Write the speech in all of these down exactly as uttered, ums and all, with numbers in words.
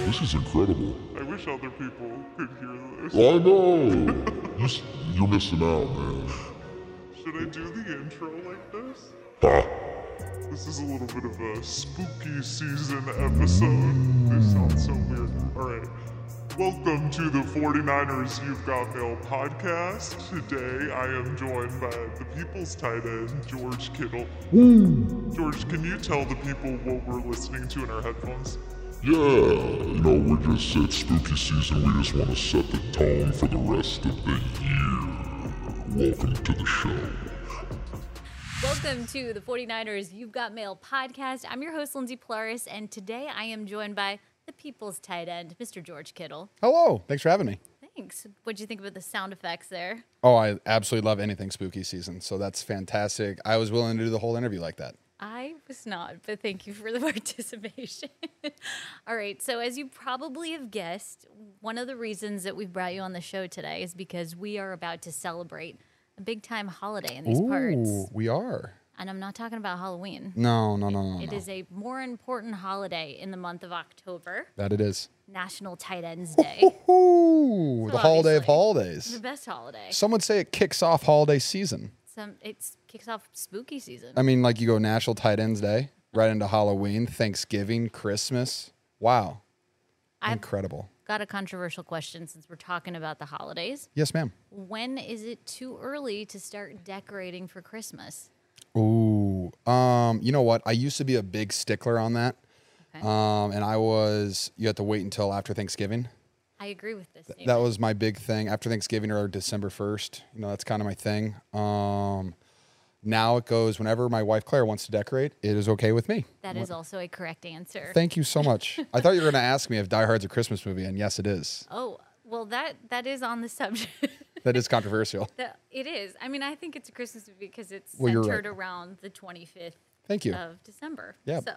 This is incredible. I wish other people could hear this. I know. You're, you're missing out, man. Should I do the intro like this? Bah. This is a little bit of a spooky season episode. This sounds so weird. All right. Welcome to the forty-niners You've Got Mail podcast. Today, I am joined by the People's Tight End, George Kittle. Woo. George, can you tell the people what we're listening to in our headphones? Yeah, you know, we just said spooky season. We just want to set the tone for the rest of the year. Welcome to the show. Welcome to the forty-niners You've Got Mail podcast. I'm your host, Lindsay Polaris, and today I am joined by the People's Tight End, Mister George Kittle. Hello. Thanks for having me. Thanks. What did you think about the sound effects there? Oh, I absolutely love anything spooky season, so that's fantastic. I was willing to do the whole interview like that. I was not, but thank you for the participation. All right, so as you probably have guessed, one of the reasons that we've brought you on the show today is because we are about to celebrate a big-time holiday in these Ooh, parts. We are. And I'm not talking about Halloween. No, no, no, no. It, it no. is a more important holiday in the month of October. That it is. National Tight Ends Day. Ooh, so the holiday of holidays. The best holiday. Some would say it kicks off holiday season. Some, it's kicks off spooky season. I mean, like you go National Tight Ends Day, right into Halloween, Thanksgiving, Christmas. Wow. I've Incredible. Got a controversial question since we're talking about the holidays. Yes, ma'am. When is it too early to start decorating for Christmas? Ooh. Um, you know what? I used to be a big stickler on that. Okay. Um, and I was, you have to wait until after Thanksgiving. I agree with this. Th- that was my big thing. After Thanksgiving or December first, you know, that's kind of my thing. Um, now it goes whenever my wife, Claire, wants to decorate, it is okay with me. That is also a correct answer. Thank you so much. I thought you were going to ask me if Die Hard's a Christmas movie, and yes, it is. Oh, well, that that is on the subject. That is controversial. The, it is. I mean, I think it's a Christmas movie because it's well, centered right. around the twenty-fifth Thank you. Of December. Yeah. So,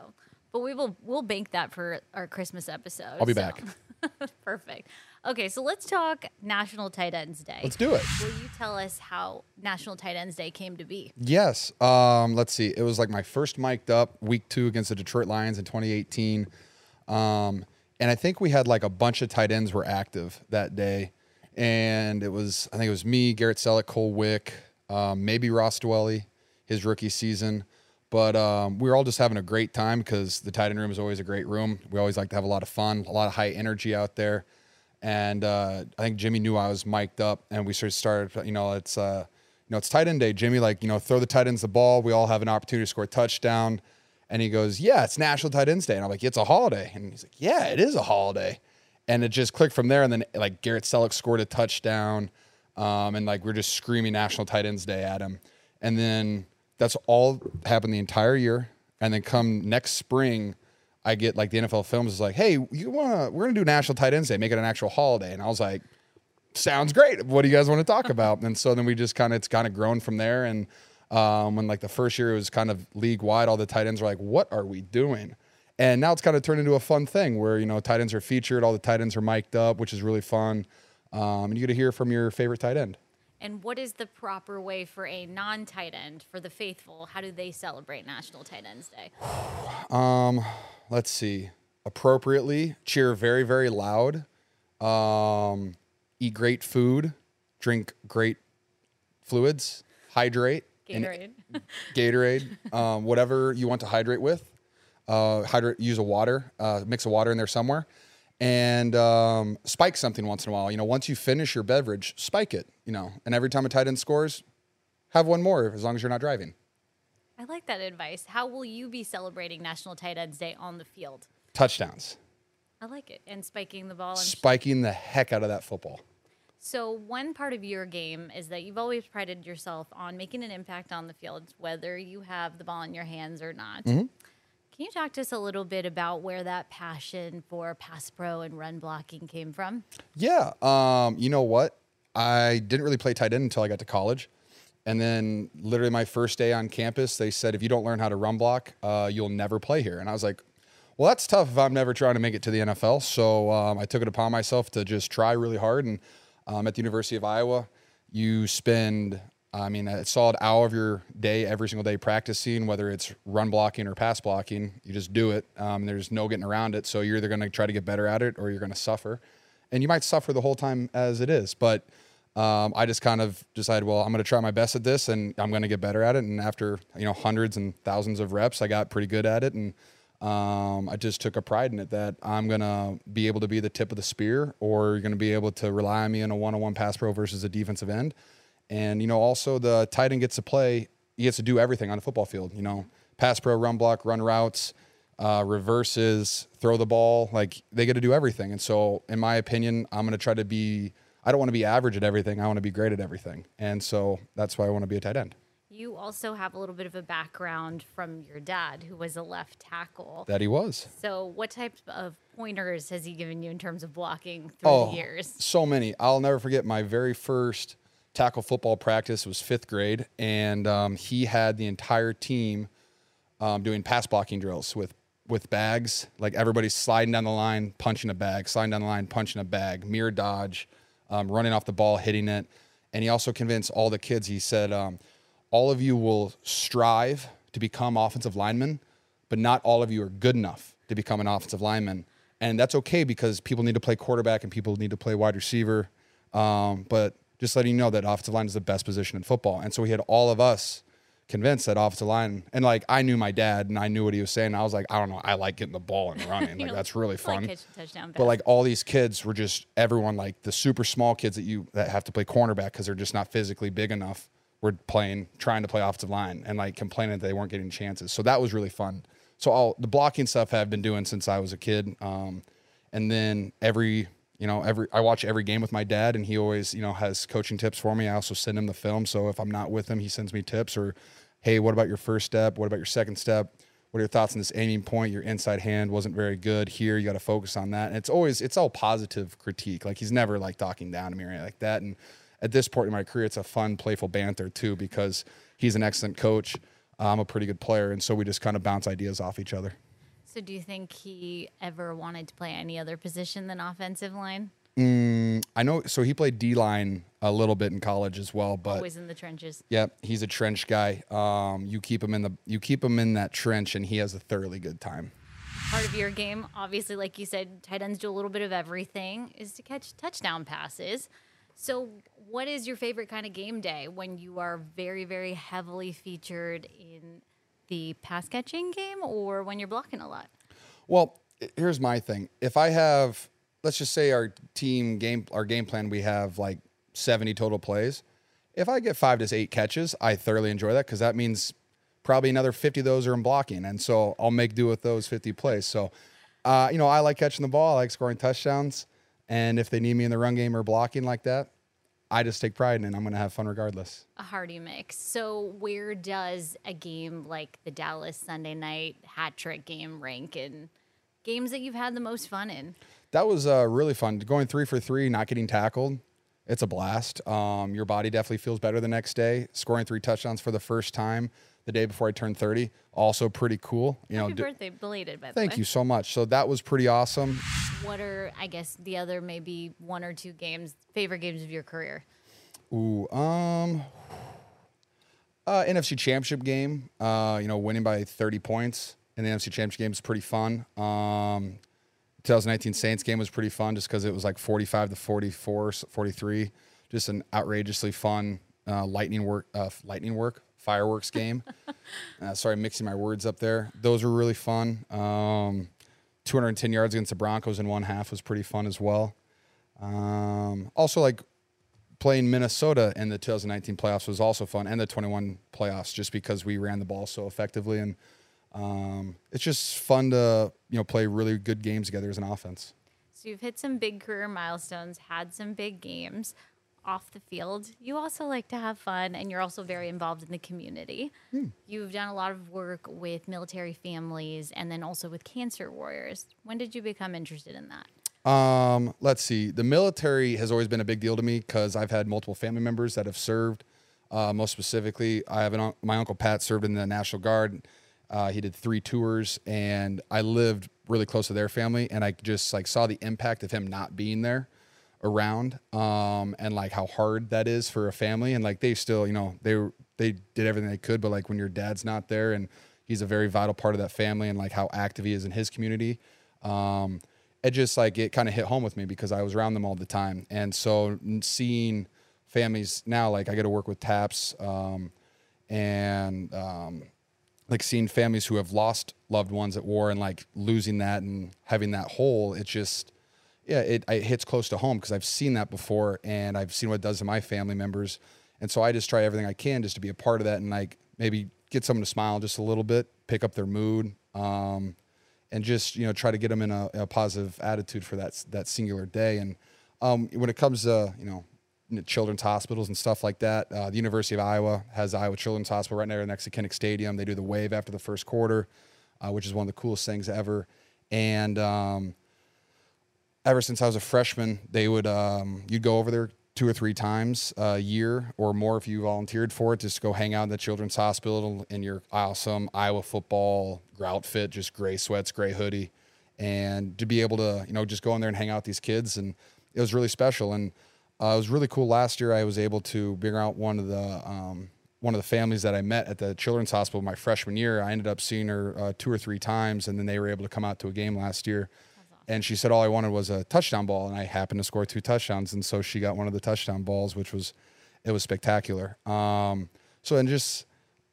but we will we'll bank that for our Christmas episode. I'll be so. back. Perfect. Okay, so let's talk National Tight Ends Day. Let's do it. Will you tell us how National Tight Ends Day came to be? Yes. Um, let's see. It was like my first mic'd up week two against the Detroit Lions in twenty eighteen. Um, and I think we had like a bunch of tight ends were active that day. And it was, I think it was me, Garrett Celek, Cole Wick, um, maybe Ross Dwelley, his rookie season. But um, we were all just having a great time because the tight end room is always a great room. We always like to have a lot of fun, a lot of high energy out there. And uh, I think Jimmy knew I was mic'd up, and we sort of started, you know, it's uh, you know, it's tight end day. Jimmy, like, you know, throw the tight ends the ball. We all have an opportunity to score a touchdown. And he goes, yeah, it's National Tight Ends Day. And I'm like, it's a holiday. And he's like, yeah, it is a holiday. And it just clicked from there. And then, like, Garrett Celek scored a touchdown. Um, and, like, we're just screaming National Tight Ends Day at him. And then... that's all happened the entire year. And then come next spring, I get like the N F L Films is like, hey, you wanna we're gonna do National Tight Ends Day, make it an actual holiday. And I was like, sounds great. What do you guys want to talk about? And so then we just kind of it's kind of grown from there. And um, when like the first year it was kind of league wide, all the tight ends were like, what are we doing? And now it's kind of turned into a fun thing where, you know, tight ends are featured, all the tight ends are mic'd up, which is really fun. Um, and you get to hear from your favorite tight end. And what is the proper way for a non-tight end, for the faithful? How do they celebrate National Tight Ends Day? Um, let's see. Appropriately, cheer very, very loud, um, eat great food, drink great fluids, hydrate, Gatorade. And, Gatorade, um, whatever you want to hydrate with. Uh, hydrate, use a water, uh, mix of water in there somewhere. And um, spike something once in a while. You know, once you finish your beverage, spike it, you know. And every time a tight end scores, have one more as long as you're not driving. I like that advice. How will you be celebrating National Tight Ends Day on the field? Touchdowns. I like it. And spiking the ball. Spiking the heck out of that football. So one part of your game is that you've always prided yourself on making an impact on the field, whether you have the ball in your hands or not. Mm-hmm. Can you talk to us a little bit about where that passion for pass pro and run blocking came from? Yeah. Um, you know what? I didn't really play tight end until I got to college. And then literally my first day on campus, they said, if you don't learn how to run block, uh, you'll never play here. And I was like, well, that's tough if I'm never trying to make it to the N F L. So um, I took it upon myself to just try really hard. And um, at the University of Iowa, you spend... I mean, a solid hour of your day, every single day practicing, whether it's run blocking or pass blocking, you just do it. Um, there's no getting around it. So you're either going to try to get better at it or you're going to suffer. And you might suffer the whole time as it is. But um, I just kind of decided, well, I'm going to try my best at this and I'm going to get better at it. And after, you know, hundreds and thousands of reps, I got pretty good at it. And um, I just took a pride in it that I'm going to be able to be the tip of the spear, or you're going to be able to rely on me in a one-on-one pass pro versus a defensive end. And, you know, also the tight end gets to play, he gets to do everything on a football field, you know, pass pro, run block, run routes, uh, reverses, throw the ball, like they get to do everything. And so in my opinion, I'm going to try to be, I don't want to be average at everything. I want to be great at everything. And so that's why I want to be a tight end. You also have a little bit of a background from your dad, who was a left tackle. That he was. So what types of pointers has he given you in terms of blocking through oh, the years? So many. I'll never forget my very first tackle football practice. It was fifth grade, and um, he had the entire team um, doing pass blocking drills with, with bags. Like everybody's sliding down the line, punching a bag, sliding down the line, punching a bag, mirror dodge, um, running off the ball, hitting it. And he also convinced all the kids, he said, um, all of you will strive to become offensive linemen, but not all of you are good enough to become an offensive lineman. And that's okay, because people need to play quarterback and people need to play wide receiver. Um, but just letting you know that offensive line is the best position in football. And so he had all of us convinced that offensive line, and like I knew my dad and I knew what he was saying. I was like, I don't know, I like getting the ball and running. Like that's really fun. Like touchdown, but like all these kids were just, everyone, like the super small kids that you that have to play cornerback because they're just not physically big enough, were playing, trying to play offensive line and like complaining that they weren't getting chances. So that was really fun. So all the blocking stuff I've been doing since I was a kid. Um, and then every You know, every I watch every game with my dad, and he always, you know, has coaching tips for me. I also send him the film. So if I'm not with him, he sends me tips, or, hey, what about your first step? What about your second step? What are your thoughts on this aiming point? Your inside hand wasn't very good here. You got to focus on that. And it's always, it's all positive critique. Like he's never like talking down to me or anything like that. And at this point in my career, it's a fun, playful banter too, because he's an excellent coach. I'm a pretty good player. And so we just kind of bounce ideas off each other. So do you think he ever wanted to play any other position than offensive line? Mm, I know. So he played D-line a little bit in college as well, but always in the trenches. Yeah, he's a trench guy. Um, you keep him in the you keep him in that trench, and he has a thoroughly good time. Part of your game, obviously, like you said, tight ends do a little bit of everything, is to catch touchdown passes. So what is your favorite kind of game day when you are very, very heavily featured in the pass catching game, or when you're blocking a lot? Well, here's my thing. If I have, let's just say our team game, our game plan, we have like seventy total plays. If I get five to eight catches, I thoroughly enjoy that, because that means probably another fifty of those are in blocking. And so I'll make do with those fifty plays. So, uh, you know, I like catching the ball. I like scoring touchdowns. And if they need me in the run game or blocking like that, I just take pride in it, and I'm going to have fun regardless. A hearty mix. So where does a game like the Dallas Sunday night hat trick game rank in games that you've had the most fun in? That was uh, really fun. Going three for three, not getting tackled, it's a blast. Um, your body definitely feels better the next day. Scoring three touchdowns for the first time the day before I turned thirty, also pretty cool. You Happy know, birthday, belated, by the way. Thank you so much. So that was pretty awesome. What are, I guess, the other maybe one or two games, favorite games of your career? Ooh, um, uh, N F C Championship game, uh, you know, winning by thirty points in the N F C Championship game is pretty fun. Um, twenty nineteen Saints game was pretty fun, just because it was like forty-five to forty-four, forty-three, just an outrageously fun uh, lightning work, uh, lightning work. fireworks game. uh, sorry, mixing my words up there. Those were really fun. Um, two hundred ten yards against the Broncos in one half was pretty fun as well. Um, also, like, playing Minnesota in the two thousand nineteen playoffs was also fun, and the twenty-one playoffs, just because we ran the ball so effectively. And um, it's just fun to, you know, play really good games together as an offense. So you've hit some big career milestones, had some big games off the field. You also like to have fun, and you're also very involved in the community. Hmm. You've done a lot of work with military families and then also with cancer warriors. When did you become interested in that? Um, let's see. The military has always been a big deal to me because I've had multiple family members that have served. Uh, most specifically, I have an, my Uncle Pat served in the National Guard. Uh, he did three tours, and I lived really close to their family, and I just like saw the impact of him not being there around, um, and like how hard that is for a family. And like, they still, you know, they, they did everything they could, but like when your dad's not there and he's a very vital part of that family, and like how active he is in his community, um, it just like it kind of hit home with me because I was around them all the time. And so seeing families now, like I get to work with TAPS, um, and um, like seeing families who have lost loved ones at war and like losing that and having that hole, it just, yeah, it, it hits close to home because I've seen that before and I've seen what it does to my family members. And so I just try everything I can just to be a part of that and like maybe get someone to smile just a little bit, pick up their mood. Um, And just, you know, try to get them in a, a positive attitude for that that singular day. And um, when it comes to, you know, children's hospitals and stuff like that, uh, the University of Iowa has the Iowa Children's Hospital right there next to Kinnick Stadium. They do the wave after the first quarter, uh, which is one of the coolest things ever. And um, ever since I was a freshman, they would um, you'd go over there two or three times a year or more if you volunteered for it, just go hang out in the children's hospital in your awesome Iowa football grout fit, just gray sweats, gray hoodie, and to be able to, you know, just go in there and hang out with these kids. And it was really special. And uh, it was really cool. Last year, I was able to bring out one of the, um, one of the families that I met at the children's hospital my freshman year. I ended up seeing her uh, two or three times, and then they were able to come out to a game last year. And she said all I wanted was a touchdown ball, and I happened to score two touchdowns, and so she got one of the touchdown balls, which was, it was spectacular. Um, so and just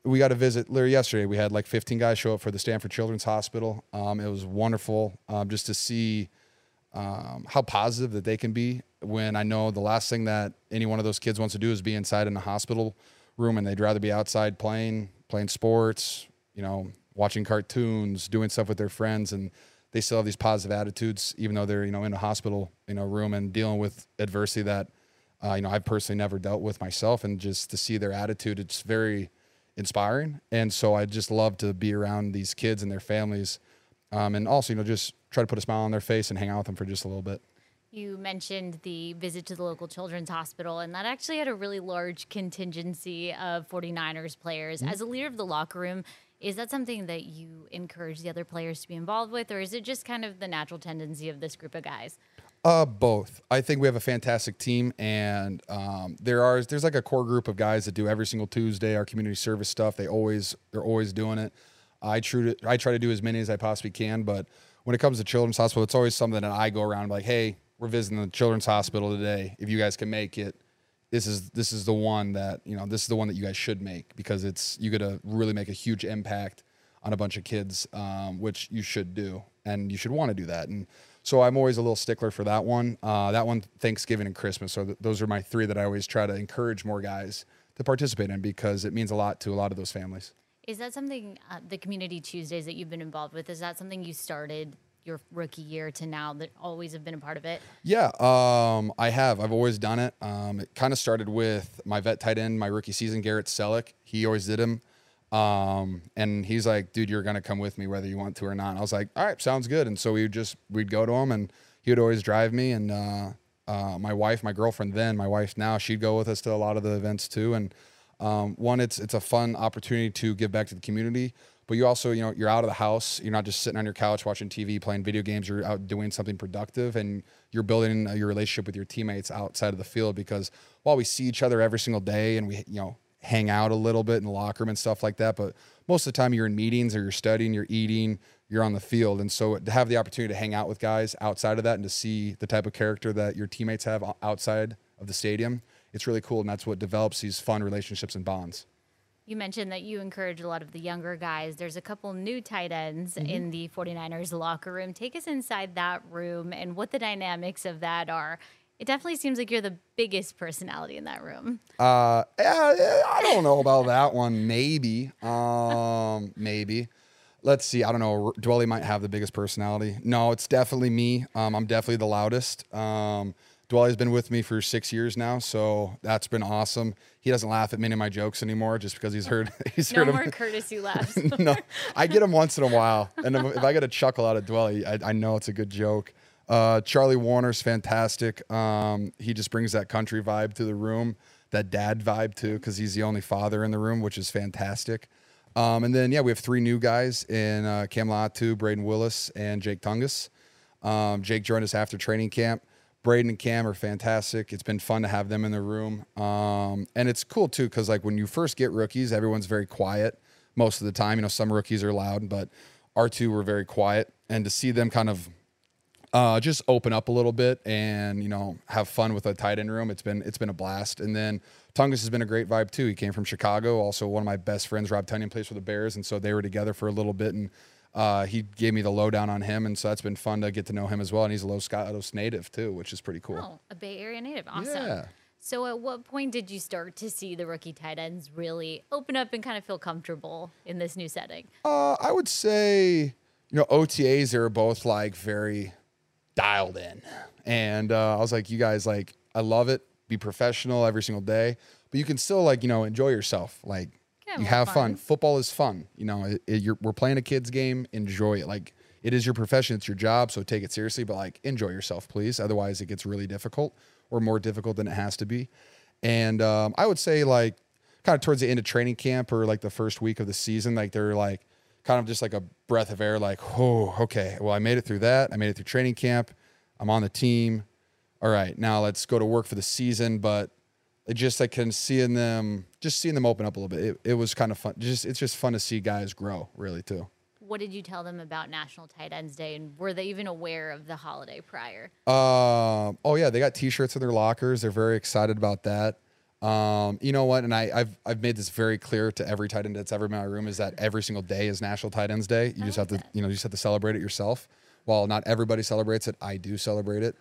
we got a visit literally yesterday. We had like fifteen guys show up for the Stanford Children's Hospital. Um, it was wonderful um, just to see um, how positive that they can be. When I know the last thing that any one of those kids wants to do is be inside in a hospital room, and they'd rather be outside playing, playing sports, you know, watching cartoons, doing stuff with their friends, and they still have these positive attitudes, even though they're, you know, in a hospital, you know, room and dealing with adversity that, uh, you know, I've personally never dealt with myself. And just to see their attitude, it's very inspiring. And so I just love to be around these kids and their families. Um, and also, you know, just try to put a smile on their face and hang out with them for just a little bit. You mentioned the visit to the local children's hospital, and that actually had a really large contingency of forty-niners players. Mm-hmm. As a leader of the locker room, is that something that you encourage the other players to be involved with, or is it just kind of the natural tendency of this group of guys? Uh, both. I think we have a fantastic team, and um, there are there's like a core group of guys that do every single Tuesday our community service stuff. They always they're always doing it. I try to I try to do as many as I possibly can, but when it comes to children's hospital, it's always something that I go around and be like, hey, we're visiting the children's hospital today. If you guys can make it, this is this is the one that, you know, this is the one that you guys should make, because it's, you gotta really make a huge impact on a bunch of kids, um, which you should do, and you should want to do that. And so I'm always a little stickler for that one. Uh, that one, Thanksgiving and Christmas, so th those are my three that I always try to encourage more guys to participate in, because it means a lot to a lot of those families. Is that something, uh, the Community Tuesdays that you've been involved with, is that something you started your rookie year to now, that always have been a part of it? Yeah, um, I have. I've always done it. Um, it kind of started with my vet tight end, my rookie season, Garrett Celek. He always did him. Um, and he's like, dude, you're going to come with me whether you want to or not. And I was like, all right, sounds good. And so we would just, we'd go to him, and he would always drive me. And uh, uh, my wife, my girlfriend then, my wife now, she'd go with us to a lot of the events too. And um, one, it's, it's a fun opportunity to give back to the community. But you also, you know, you're out of the house. You're not just sitting on your couch watching T V, playing video games. You're out doing something productive, and you're building your relationship with your teammates outside of the field, because while we see each other every single day and we, you know, hang out a little bit in the locker room and stuff like that, but most of the time you're in meetings or you're studying, you're eating, you're on the field. And so to have the opportunity to hang out with guys outside of that and to see the type of character that your teammates have outside of the stadium, it's really cool. And that's what develops these fun relationships and bonds. You mentioned that you encourage a lot of the younger guys. There's a couple new tight ends mm-hmm. in the 49ers locker room. Take us inside that room and what the dynamics of that are. It definitely seems like you're the biggest personality in that room. Uh, I don't know about that one. Maybe. Um, maybe. Let's see. I don't know. Dwelley might have the biggest personality. No, it's definitely me. Um, I'm definitely the loudest. Um, Dwelley's been with me for six years now, so that's been awesome. He doesn't laugh at many of my jokes anymore just because he's heard he's no heard more him. courtesy laughs. No, I get him once in a while, and if I get a chuckle out of Dwelley, I, I know it's a good joke. Uh, Charlie Warner's fantastic. Um, he just brings that country vibe to the room, that dad vibe too, because he's the only father in the room, which is fantastic. Um, and then yeah, we have three new guys in uh, Cam Latu, Braden Willis, and Jake Tungus. Um, Jake joined us after training camp. Braden and Cam are fantastic. It's been fun to have them in the room. Um, and it's cool, too, because, like, when you first get rookies, everyone's very quiet most of the time. You know, some rookies are loud, but our two were very quiet. And to see them kind of uh, just open up a little bit and, you know, have fun with a tight end room, it's been it's been a blast. And then Tungus has been a great vibe, too. He came from Chicago. Also, one of my best friends, Rob Tunyon, plays for the Bears, and so they were together for a little bit, and Uh, he gave me the lowdown on him, and so that's been fun to get to know him as well. And he's a Los Gatos native, too, which is pretty cool. Oh, a Bay Area native. Awesome. Yeah. So at what point did you start to see the rookie tight ends really open up and kind of feel comfortable in this new setting? Uh, I would say, you know, O T As, they were both, like, very dialed in. And uh, I was like, you guys, like, I love it. Be professional every single day. But you can still, like, you know, enjoy yourself, like, you have fun. fun. Football is fun. You know, it, it, you're, we're playing a kid's game. Enjoy it. Like, it is your profession. It's your job, so take it seriously. But, like, enjoy yourself, please. Otherwise, it gets really difficult or more difficult than it has to be. And um, I would say, like, kind of towards the end of training camp or, like, the first week of the season, like, they're, like, kind of just like a breath of air. Like, oh, okay, well, I made it through that. I made it through training camp. I'm on the team. All right, now let's go to work for the season. But it just like kind of seeing them, just seeing them open up a little bit. It, it was kind of fun. Just it's just fun to see guys grow, really, too. What did you tell them about National Tight Ends Day, and were they even aware of the holiday prior? Uh, oh yeah, they got T-shirts in their lockers. They're very excited about that. Um, you know what? And I, I've I've made this very clear to every tight end that's ever been in my room is that every single day is National Tight Ends Day. You I just like have to, that. you know, you just have to celebrate it yourself. While not everybody celebrates it, I do celebrate it.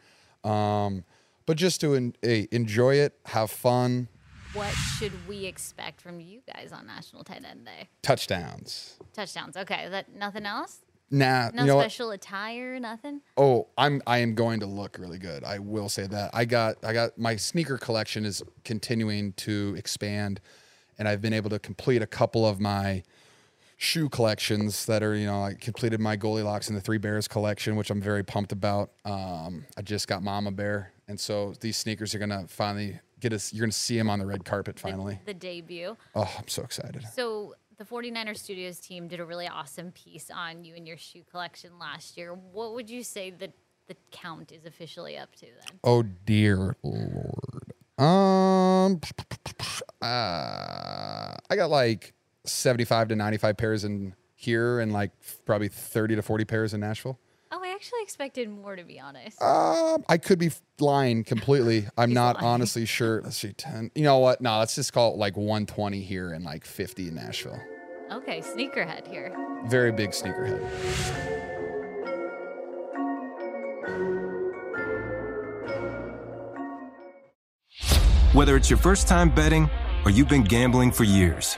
Um, But just to en enjoy it, have fun. What should we expect from you guys on National Tight End Day? Touchdowns. Touchdowns. Okay. Is that nothing else? Nah. No you know special what? attire, nothing? Oh, I'm I am going to look really good. I will say that. I got I got my sneaker collection is continuing to expand, and I've been able to complete a couple of my shoe collections that are, you know, I completed my Goldilocks and the Three Bears collection, which I'm very pumped about. Um, I just got Mama Bear. And so these sneakers are going to finally get us, you're going to see them on the red carpet finally. The, the debut. Oh, I'm so excited. So the 49er Studios team did a really awesome piece on you and your shoe collection last year. What would you say that the count is officially up to then? Oh, dear Lord. Um, uh, I got like seventy-five to ninety-five pairs in here, and like probably thirty to forty pairs in Nashville. Oh, I actually expected more, to be honest. Um, I could be lying completely. I'm not lying. honestly sure. Let's see, ten. You know what? No, let's just call it like one twenty here and like fifty in Nashville. Okay, sneakerhead here. Very big sneakerhead. Whether it's your first time betting or you've been gambling for years,